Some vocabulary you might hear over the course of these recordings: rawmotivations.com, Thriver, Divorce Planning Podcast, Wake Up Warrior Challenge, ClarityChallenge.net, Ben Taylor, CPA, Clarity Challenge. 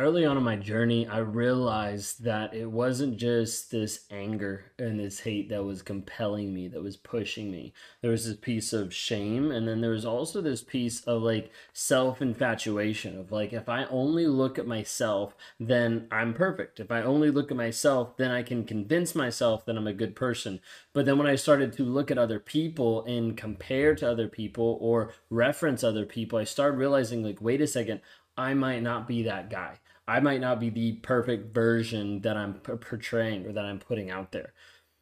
early on in my journey, I realized that it wasn't just this anger and this hate that was compelling me, that was pushing me. There was this piece of shame, and then there was also this piece of like self-infatuation of like, if I only look at myself, then I'm perfect. If I only look at myself, then I can convince myself that I'm a good person. But then when I started to look at other people and compare to other people or reference other people, I started realizing like, wait a second, I might not be that guy. I might not be the perfect version that I'm portraying or that I'm putting out there.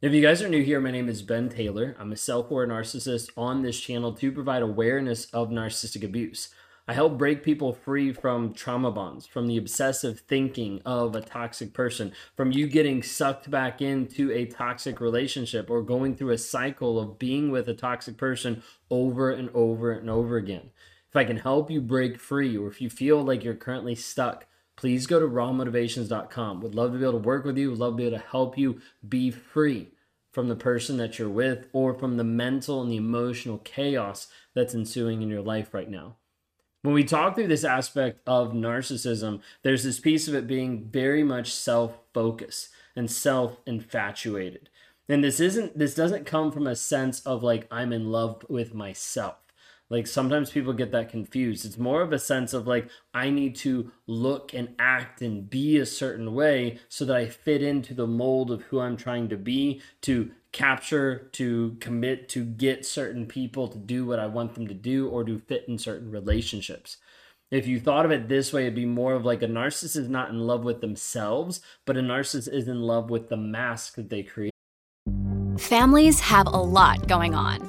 If you guys are new here, my name is Ben Taylor. I'm a self-aware narcissist on this channel to provide awareness of narcissistic abuse. I help break people free from trauma bonds, from the obsessive thinking of a toxic person, from you getting sucked back into a toxic relationship or going through a cycle of being with a toxic person over and over and over again. If I can help you break free, or if you feel like you're currently stuck, please go to rawmotivations.com. Would love to be able to work with you. Would love to be able to help you be free from the person that you're with or from the mental and the emotional chaos that's ensuing in your life right now. When we talk through this aspect of narcissism, there's this piece of it being very much self-focused and self-infatuated. And this doesn't come from a sense of like, I'm in love with myself. Like sometimes people get that confused. It's more of a sense of like, I need to look and act and be a certain way so that I fit into the mold of who I'm trying to be, to capture, to commit, to get certain people to do what I want them to do or to fit in certain relationships. If you thought of it this way, it'd be more of like a narcissist is not in love with themselves, but a narcissist is in love with the mask that they create. Families have a lot going on.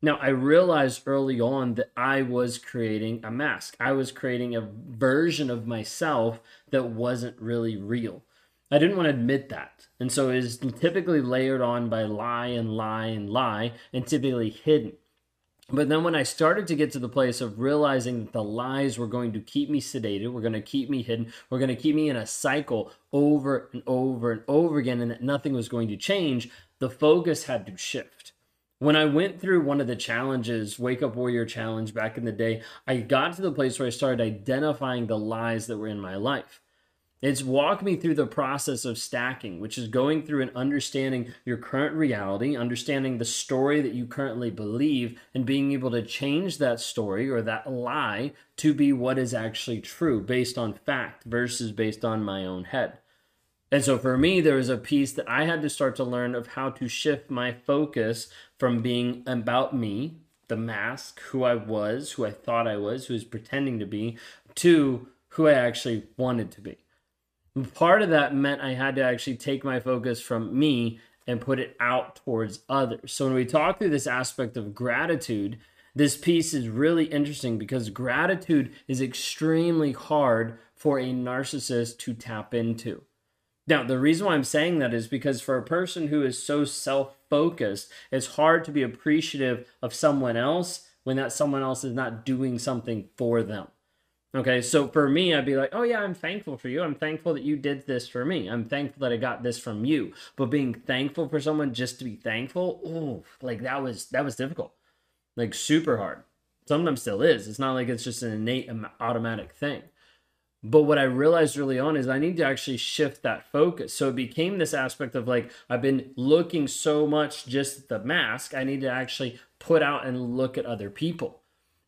Now, I realized early on that I was creating a mask. I was creating a version of myself that wasn't really real. I didn't want to admit that. And so it is typically layered on by lie and lie and lie and typically hidden. But then when I started to get to the place of realizing that the lies were going to keep me sedated, were going to keep me hidden, were going to keep me in a cycle over and over and over again, and that nothing was going to change, the focus had to shift. When I went through one of the challenges, Wake Up Warrior Challenge back in the day, I got to the place where I started identifying the lies that were in my life. It's walked me through the process of stacking, which is going through and understanding your current reality, understanding the story that you currently believe, and being able to change that story or that lie to be what is actually true based on fact versus based on my own head. And so for me, there was a piece that I had to start to learn of how to shift my focus from being about me, the mask, who I was, who I thought I was, who I was pretending to be, to who I actually wanted to be. And part of that meant I had to actually take my focus from me and put it out towards others. So when we talk through this aspect of gratitude, this piece is really interesting because gratitude is extremely hard for a narcissist to tap into. Now, the reason why I'm saying that is because for a person who is so self-focused, it's hard to be appreciative of someone else when that someone else is not doing something for them. Okay, so for me, I'd be like, oh yeah, I'm thankful for you. I'm thankful that you did this for me. I'm thankful that I got this from you. But being thankful for someone just to be thankful, that was difficult. Like super hard. Sometimes still is. It's not like it's just an innate automatic thing. But what I realized early on is I need to actually shift that focus. So it became this aspect of like, I've been looking so much just at the mask. I need to actually put out and look at other people.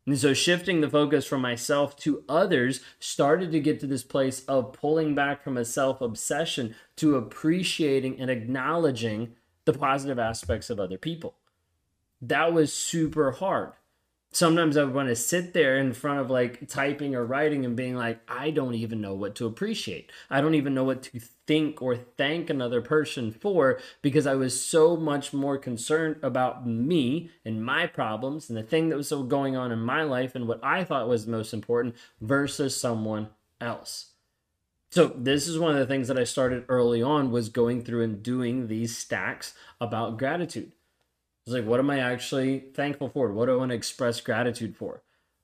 And so shifting the focus from myself to others started to get to this place of pulling back from a self-obsession to appreciating and acknowledging the positive aspects of other people. That was super hard. Sometimes I would want to sit there in front of like typing or writing and being like, I don't even know what to appreciate. I don't even know what to think or thank another person for because I was so much more concerned about me and my problems and the thing that was so going on in my life and what I thought was most important versus someone else. So this is one of the things that I started early on, was going through and doing these stacks about gratitude. It's like, what am I actually thankful for? What do I want to express gratitude for?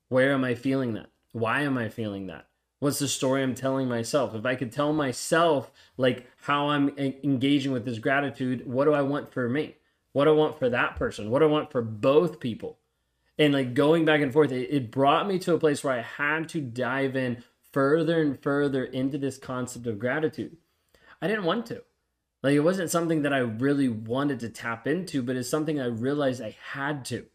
Where am I feeling that? Why am I feeling that? What's the story I'm telling myself? If I could tell myself like how I'm engaging with this gratitude, what do I want for me? What do I want for that person? What do I want for both people? And like going back and forth, it brought me to a place where I had to dive in further and further into this concept of gratitude. I didn't want to. Like, it wasn't something that I really wanted to tap into, but it's something I realized I had to.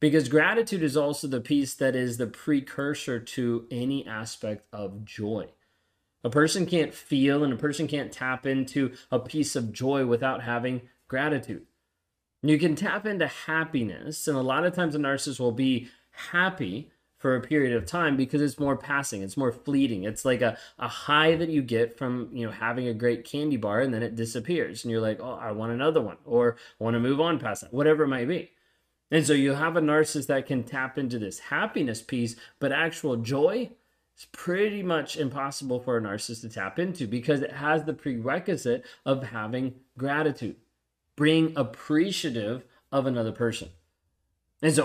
Because gratitude is also the piece that is the precursor to any aspect of joy. A person can't feel and a person can't tap into a piece of joy without having gratitude. You can tap into happiness, and a lot of times a narcissist will be happy for a period of time because it's more passing, it's more fleeting. It's like a high that you get from, you know, having a great candy bar, and then it disappears and you're like, oh, I want another one, or I want to move on past that, whatever it might be. And so you have a narcissist that can tap into this happiness piece, but actual joy is pretty much impossible for a narcissist to tap into because it has the prerequisite of having gratitude, being appreciative of another person. And so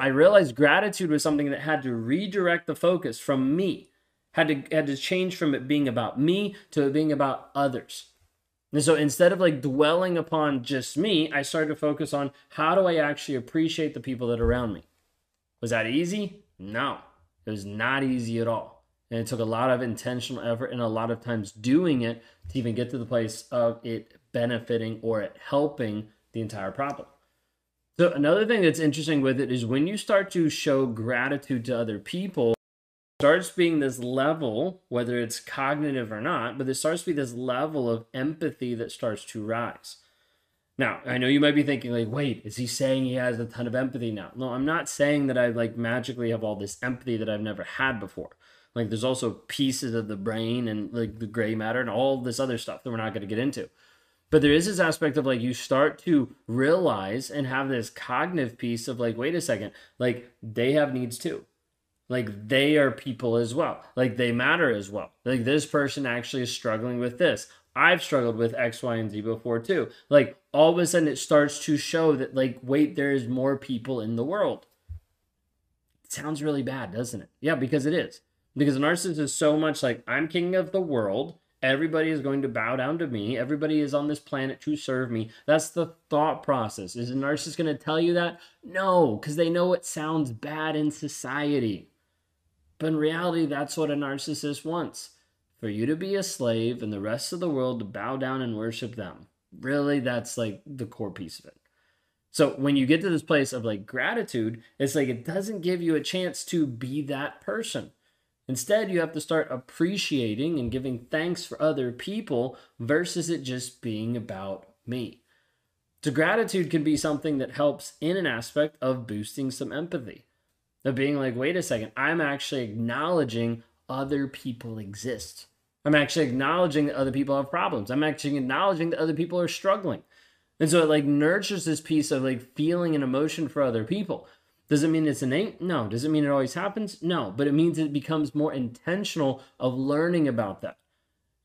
I realized gratitude was something that had to redirect the focus from me, had to change from it being about me to it being about others. And so instead of like dwelling upon just me, I started to focus on how do I actually appreciate the people that are around me. Was that easy? No, it was not easy at all. And it took a lot of intentional effort and a lot of times doing it to even get to the place of it benefiting or it helping the entire problem. So another thing that's interesting with it is when you start to show gratitude to other people, it starts being this level, whether it's cognitive or not, but there starts to be this level of empathy that starts to rise. Now, I know you might be thinking like, wait, is he saying he has a ton of empathy now? No, I'm not saying that I like magically have all this empathy that I've never had before. Like there's also pieces of the brain and like the gray matter and all this other stuff that we're not going to get into. But there is this aspect of like you start to realize and have this cognitive piece of like, wait a second, like they have needs too. Like they are people as well. Like they matter as well. Like this person actually is struggling with this. I've struggled with X, Y, and Z before too. Like all of a sudden it starts to show that like, wait, there is more people in the world. It sounds really bad, doesn't it? Yeah, because it is. Because a narcissist is so much like, I'm king of the world. Everybody is going to bow down to me. Everybody is on this planet to serve me. That's the thought process. Is a narcissist going to tell you that? No, because they know it sounds bad in society. But in reality, that's what a narcissist wants. For you to be a slave and the rest of the world to bow down and worship them. Really, that's like the core piece of it. So when you get to this place of like gratitude, it's like it doesn't give you a chance to be that person. Instead, you have to start appreciating and giving thanks for other people versus it just being about me. So gratitude can be something that helps in an aspect of boosting some empathy. Of being like, wait a second, I'm actually acknowledging other people exist. I'm actually acknowledging that other people have problems. I'm actually acknowledging that other people are struggling. And so it like nurtures this piece of like feeling an emotion for other people. Does it mean it's innate? No. Does it mean it always happens? No. But it means it becomes more intentional of learning about that.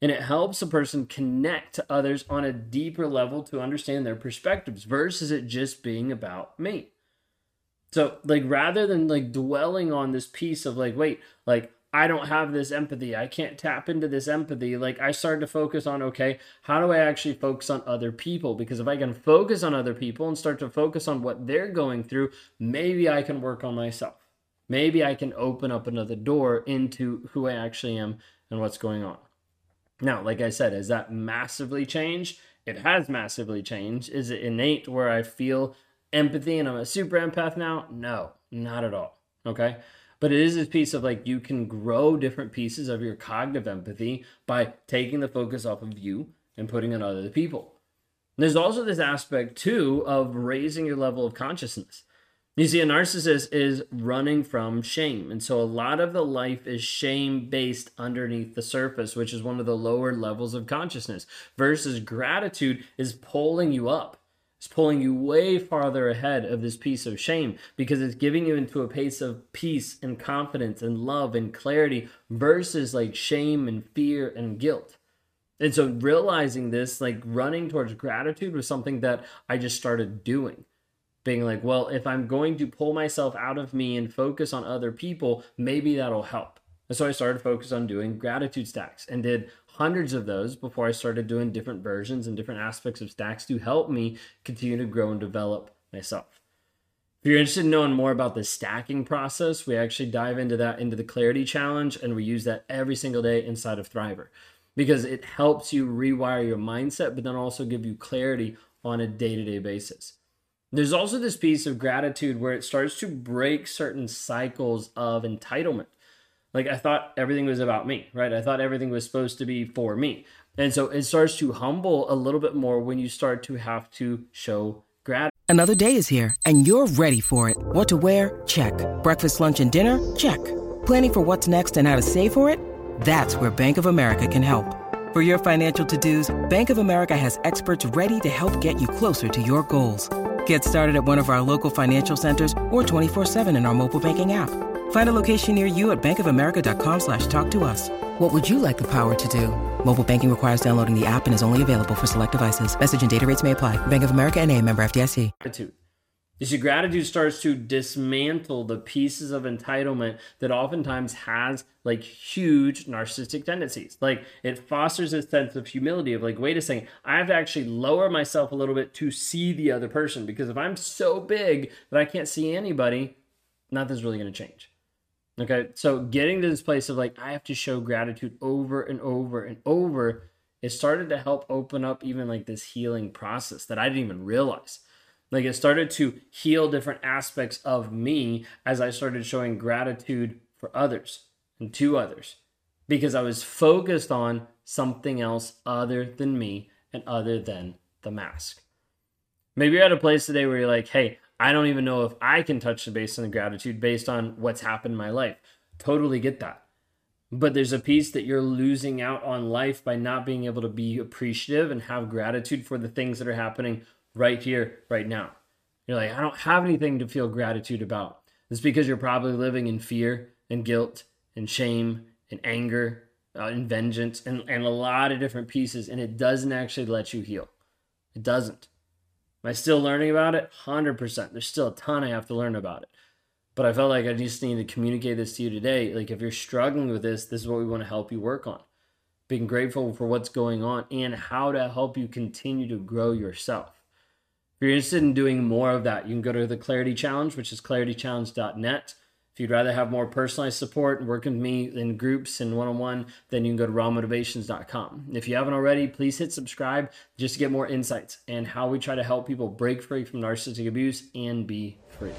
And it helps a person connect to others on a deeper level to understand their perspectives versus it just being about me. So like rather than like dwelling on this piece of like, wait, like I don't have this empathy. I can't tap into this empathy. Like I started to focus on, okay, how do I actually focus on other people? Because if I can focus on other people and start to focus on what they're going through, maybe I can work on myself. Maybe I can open up another door into who I actually am and what's going on. Now, like I said, has that massively changed? It has massively changed. Is it innate where I feel empathy and I'm a super empath now? No, not at all. Okay. But it is this piece of like, you can grow different pieces of your cognitive empathy by taking the focus off of you and putting it on other people. And there's also this aspect too of raising your level of consciousness. You see, a narcissist is running from shame. And so a lot of the life is shame-based underneath the surface, which is one of the lower levels of consciousness, versus gratitude is pulling you up. It's pulling you way farther ahead of this piece of shame because it's giving you into a pace of peace and confidence and love and clarity versus like shame and fear and guilt. And so realizing this, like running towards gratitude was something that I just started doing. Being like, well, if I'm going to pull myself out of me and focus on other people, maybe that'll help. And so I started to focus on doing gratitude stacks and did hundreds of those before I started doing different versions and different aspects of stacks to help me continue to grow and develop myself. If you're interested in knowing more about the stacking process, we actually dive into that into the Clarity Challenge, and we use that every single day inside of Thriver because it helps you rewire your mindset, but then also give you clarity on a day-to-day basis. There's also this piece of gratitude where it starts to break certain cycles of entitlement. Like, I thought everything was about me, right? I thought everything was supposed to be for me. And so it starts to humble a little bit more when you start to have to show gratitude. Another day is here, and you're ready for it. What to wear? Check. Breakfast, lunch, and dinner? Check. Planning for what's next and how to save for it? That's where Bank of America can help. For your financial to-dos, Bank of America has experts ready to help get you closer to your goals. Get started at one of our local financial centers or 24/7 in our mobile banking app. Find a location near you at bankofamerica.com/talktous. What would you like the power to do? Mobile banking requires downloading the app and is only available for select devices. Message and data rates may apply. Bank of America NA, member FDIC. Gratitude. You see, gratitude starts to dismantle the pieces of entitlement that oftentimes has like huge narcissistic tendencies. Like, it fosters this sense of humility of like, wait a second, I have to actually lower myself a little bit to see the other person, because if I'm so big that I can't see anybody, nothing's really going to change. Okay, so getting to this place of like, I have to show gratitude over and over and over, it started to help open up even like this healing process that I didn't even realize. Like, it started to heal different aspects of me as I started showing gratitude for others and to others, because I was focused on something else other than me and other than the mask. Maybe you're at a place today where you're like, hey, I don't even know if I can touch the base on the gratitude based on what's happened in my life. Totally get that. But there's a piece that you're losing out on life by not being able to be appreciative and have gratitude for the things that are happening right here, right now. You're like, I don't have anything to feel gratitude about. It's because you're probably living in fear and guilt and shame and anger and vengeance and a lot of different pieces. And it doesn't actually let you heal. It doesn't. Am I still learning about it? 100%. There's still a ton I have to learn about it. But I felt like I just needed to communicate this to you today. Like, if you're struggling with this, this is what we want to help you work on. Being grateful for what's going on and how to help you continue to grow yourself. If you're interested in doing more of that, you can go to the Clarity Challenge, which is ClarityChallenge.net. If you'd rather have more personalized support and work with me in groups and one-on-one, then you can go to rawmotivations.com. If you haven't already, please hit subscribe just to get more insights and how we try to help people break free from narcissistic abuse and be free.